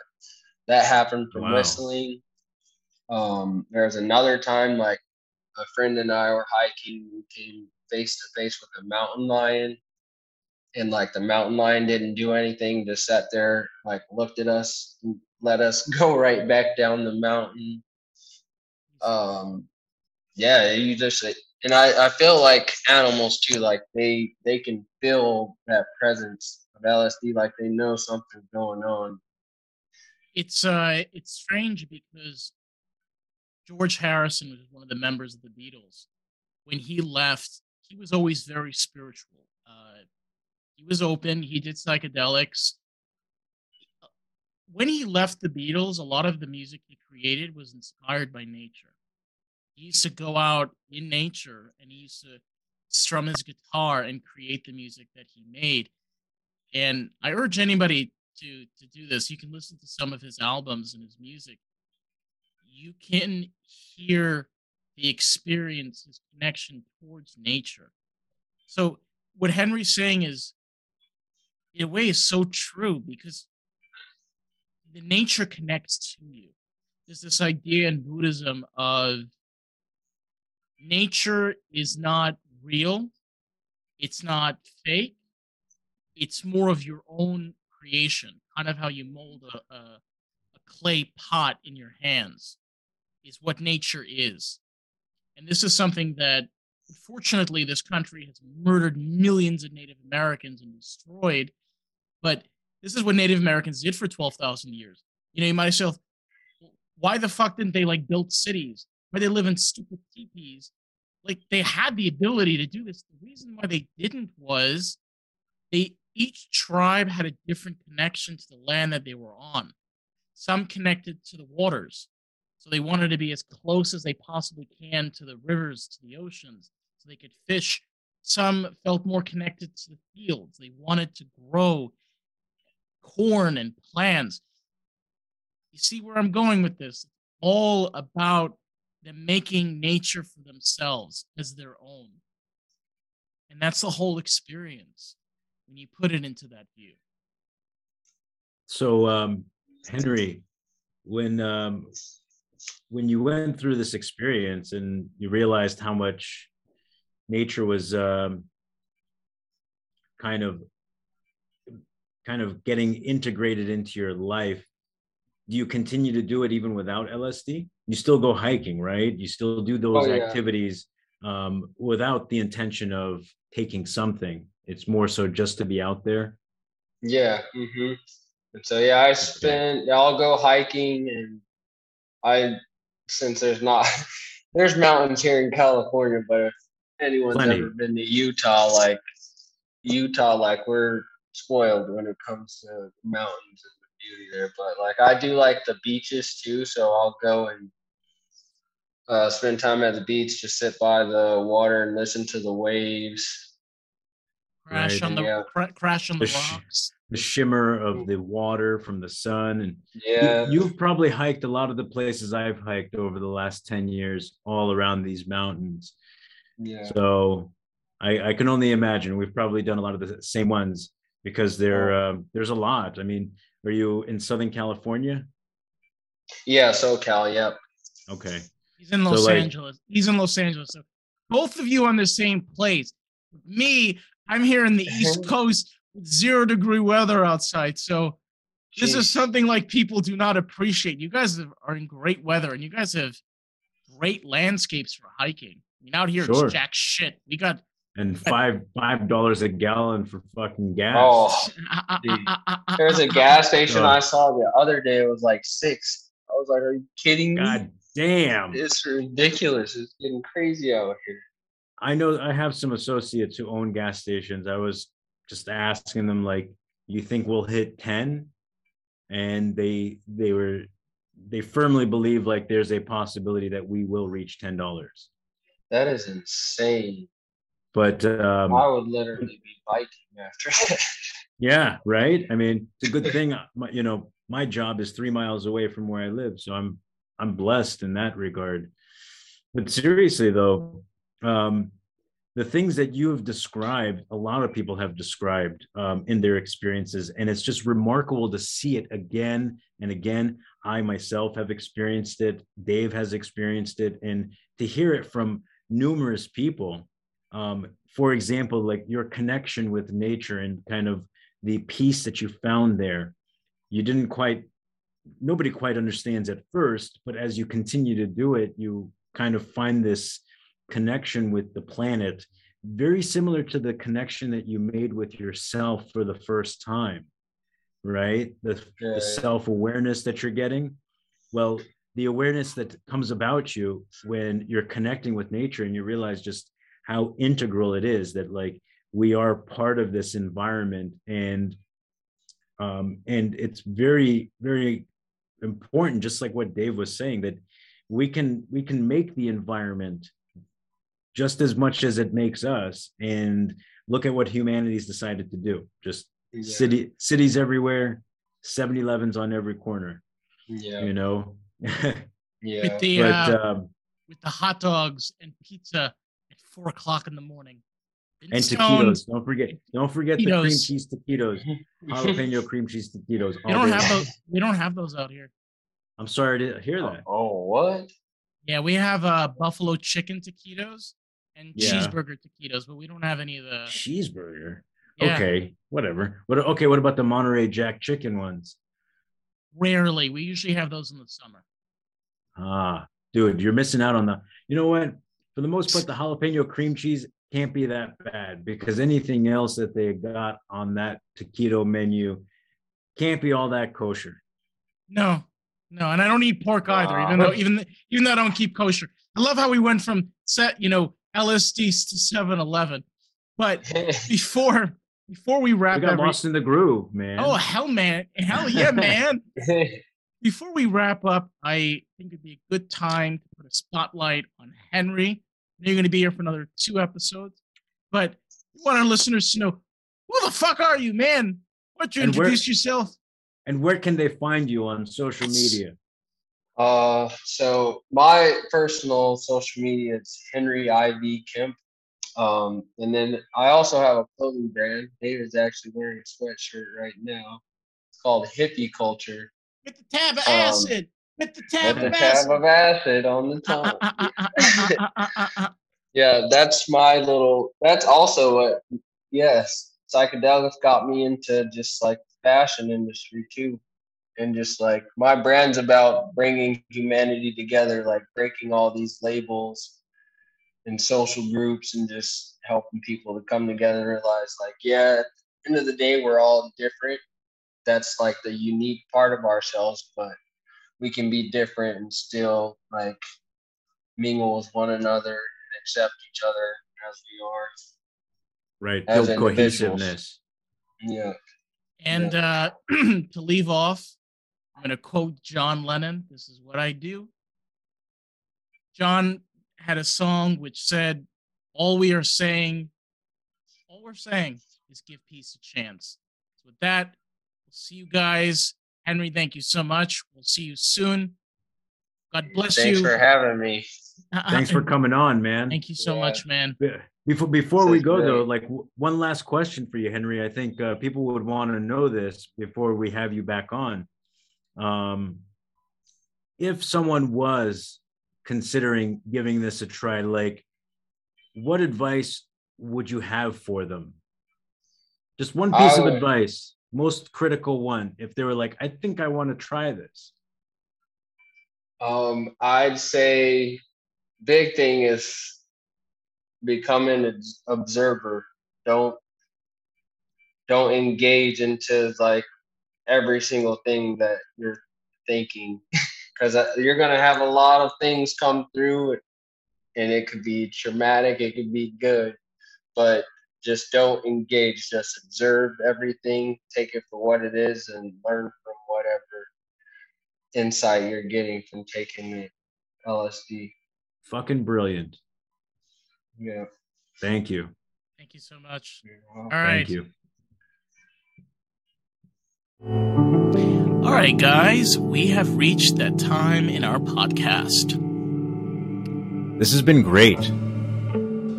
that happened from wow. whistling. Um, there was another time, like a friend and I were hiking. We came face to face with a mountain lion, and like the mountain lion didn't do anything, just sat there, like looked at us, let us go right back down the mountain. Um, yeah, you just, and I, I feel like animals too, like they, they can feel that presence of L S D, like they know something's going on. It's, uh, it's strange because George Harrison was one of the members of the Beatles. When he left, he was always very spiritual. Uh, he was open. He did psychedelics. When he left the Beatles, a lot of the music he created was inspired by nature. He used to go out in nature, and he used to strum his guitar and create the music that he made. And I urge anybody to, to do this. You can listen to some of his albums and his music. You can hear the experience, his connection towards nature. So what Henry's saying is, in a way, is so true, because the nature connects to you. There's this idea in Buddhism of nature is not real. It's not fake. It's more of your own creation, kind of how you mold a, a, a clay pot in your hands is what nature is. And this is something that, unfortunately, this country has murdered millions of Native Americans and destroyed. But this is what Native Americans did for twelve thousand years. You know, you might yourself, why the fuck didn't they, like, build cities? Why they live in stupid teepees? Like, they had the ability to do this. The reason why they didn't was they each tribe had a different connection to the land that they were on. Some connected to the waters. So they wanted to be as close as they possibly can to the rivers, to the oceans, so they could fish. Some felt more connected to the fields. They wanted to grow corn and plants. You see where I'm going with this? It's all about them making nature for themselves as their own. And that's the whole experience when you put it into that view. So, um, Henry, when... Um... when you went through this experience and you realized how much nature was um, kind of kind of getting integrated into your life, do you continue to do it even without L S D? You still go hiking, right? You still do those oh, yeah. activities um, without the intention of taking something. It's more so just to be out there. Yeah. Mm-hmm. And so, yeah, I spend, I'll go hiking and I, since there's not, there's mountains here in California, but if anyone's Plenty. ever been to Utah, like Utah, like we're spoiled when it comes to the mountains and the beauty there. But like, I do like the beaches too. So I'll go and uh, spend time at the beach, just sit by the water and listen to the waves. Crash right. on the, yeah. cr- crash on the, the rocks. Sh- the shimmer of the water from the sun. And yeah. you, you've probably hiked a lot of the places I've hiked over the last ten years, all around these mountains. Yeah. So I, I can only imagine we've probably done a lot of the same ones because there, uh, there's a lot. I mean, are you in Southern California? Yeah, SoCal, yep. Okay. He's in Los so Angeles. Like, He's in Los Angeles. So both of you on the same place. Me, I'm here in the East Coast. Zero degree weather outside. So this Jeez. is something like people do not appreciate. You guys are in great weather and you guys have great landscapes for hiking. I mean, out here sure. it's jack shit. We got and five five dollars a gallon for fucking gas. Oh, there's a gas station oh. I saw the other day. It was like six. I was like, are you kidding me? God damn. It's ridiculous. It's getting crazy out here. I know I have some associates who own gas stations. I was just asking them, like, you think we'll hit ten? And they they were they firmly believe like there's a possibility that we will reach ten dollars. That is insane. But um, I would literally be biking after that. Yeah, right. I mean, it's a good thing. You know, my job is three miles away from where I live, so I'm I'm blessed in that regard. But seriously, though, um, the things that you have described, a lot of people have described um, in their experiences, and it's just remarkable to see it again and again. I myself have experienced it. Dave has experienced it, and to hear it from numerous people. Um, for example, like your connection with nature and kind of the peace that you found there, you didn't quite, nobody quite understands at first, but as you continue to do it, you kind of find this connection with the planet, very similar to the connection that you made with yourself for the first time, right? The, yeah. the self-awareness that you're getting. Well, the awareness that comes about you when you're connecting with nature and you realize just how integral it is that like we are part of this environment, and um, and it's very, very important, just like what Dave was saying, that we can we can make the environment just as much as it makes us. And look at what humanity's decided to do. Just yeah. city cities everywhere, seven elevens on every corner. Yeah. You know? Yeah. With the, but, uh, um, with the hot dogs and pizza. Four o'clock in the morning, and, and taquitos. Don't forget, don't forget taquitos. The cream cheese taquitos, jalapeno cream cheese taquitos. We don't have those. We don't have those out here. I'm sorry to hear that. Oh, what? Yeah, we have uh, buffalo chicken taquitos and yeah. cheeseburger taquitos, but we don't have any of the cheeseburger. Yeah. Okay, whatever. What? Okay, what about the Monterey Jack chicken ones? Rarely. We usually have those in the summer. Ah, dude, you're missing out on the. You know what? For the most part, the jalapeno cream cheese can't be that bad because anything else that they got on that taquito menu can't be all that kosher. No, no, and I don't eat pork either. Uh, even though, even even though I don't keep kosher, I love how we went from set, you know, L S Ds to seven eleven. But before before we wrap, we got every, lost in the groove, man. Oh hell, man, hell yeah, man. Before we wrap up, I think it'd be a good time to put a spotlight on Henry. You're going to be here for another two episodes, but we want our listeners to know, who the fuck are you, man? Why don't you and introduce where, yourself? And where can they find you on social media? Uh, so my personal social media is Henry four Kemp. Um, and then I also have a clothing brand. David's actually wearing a sweatshirt right now. It's called Hippie Culture. With the tab of acid. Um, With the tab, with the tab of acid on the tongue. Uh, uh, uh, uh, uh, uh, uh. Yeah, that's my little, that's also what, yes, psychedelics got me into just like the fashion industry too. And just like my brand's about bringing humanity together, like breaking all these labels and social groups and just helping people to come together and realize like, yeah, at the end of the day, we're all different. That's like the unique part of ourselves, but we can be different and still like mingle with one another and accept each other as we are. Right, as build cohesiveness. Yeah. And yeah. Uh, to leave off, I'm going to quote John Lennon. This is what I do. John had a song which said, all we are saying, all we're saying is give peace a chance. So with that, we'll see you guys. Henry, thank you so much. We'll see you soon. God bless Thanks you. Thanks for having me. Uh, Thanks for coming on, man. Thank you so yeah. much, man. Before before we go, great. though, like w- one last question for you, Henry. I think uh, people would want to know this before we have you back on. Um, if someone was considering giving this a try, like, what advice would you have for them? Just one piece I of would- advice. Most critical one, if they were like, I think I want to try this? Um, I'd say big thing is become an observer. Don't, don't engage into like every single thing that you're thinking, because you're going to have a lot of things come through and it could be traumatic. It could be good, but just don't engage, just observe everything, take it for what it is and learn from whatever insight you're getting from taking the L S D. Fucking brilliant. Yeah. Thank you. Thank you so much. All right. Thank you. All right, guys, we have reached that time in our podcast. This has been great.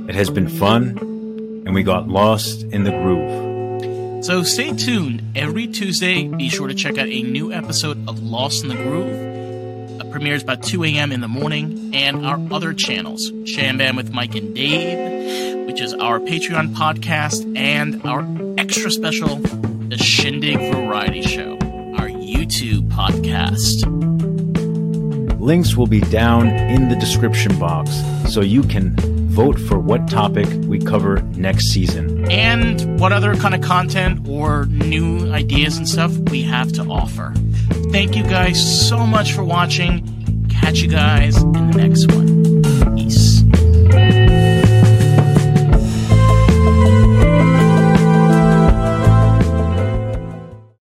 It has been fun, and we got lost in the groove. So stay tuned. Every Tuesday, be sure to check out a new episode of Lost in the Groove. It premieres by two a.m. in the morning, and our other channels, Chambam with Mike and Dave, which is our Patreon podcast, and our extra special, the Shindig Variety Show, our YouTube podcast. Links will be down in the description box, so you can vote for what topic we cover next season. And what other kind of content or new ideas and stuff we have to offer. Thank you guys so much for watching. Catch you guys in the next one.